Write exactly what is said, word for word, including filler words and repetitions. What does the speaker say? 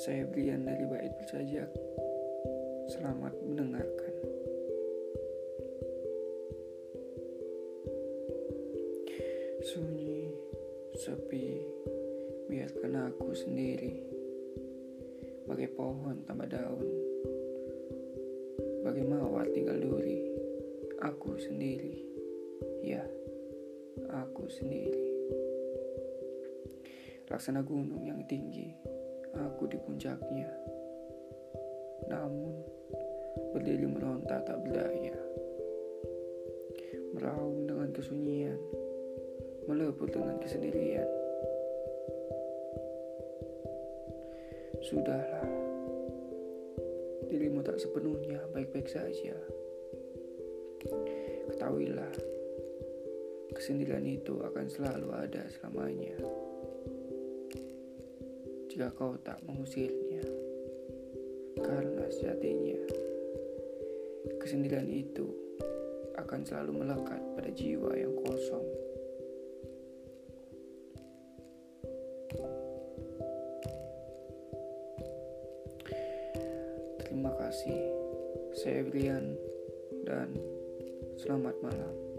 Saya Brian dari Bait Bersajak. Selamat mendengarkan. Sunyi, sepi, biarkan aku sendiri. Bagai pohon tanpa daun, bagai mawar tinggal duri. Aku sendiri, ya, aku sendiri. Laksana gunung yang tinggi, aku di puncaknya. Namun, berdiri meronta tak berdaya, meraung dengan kesunyian, melebur dengan kesendirian. Sudahlah, dirimu tak sepenuhnya baik-baik saja. Ketahuilah, kesendirian itu akan selalu ada selamanya jika kau tak mengusirnya, karena sejatinya kesendirian itu akan selalu melekat pada jiwa yang kosong. Terima kasih, saya Brian, dan selamat malam.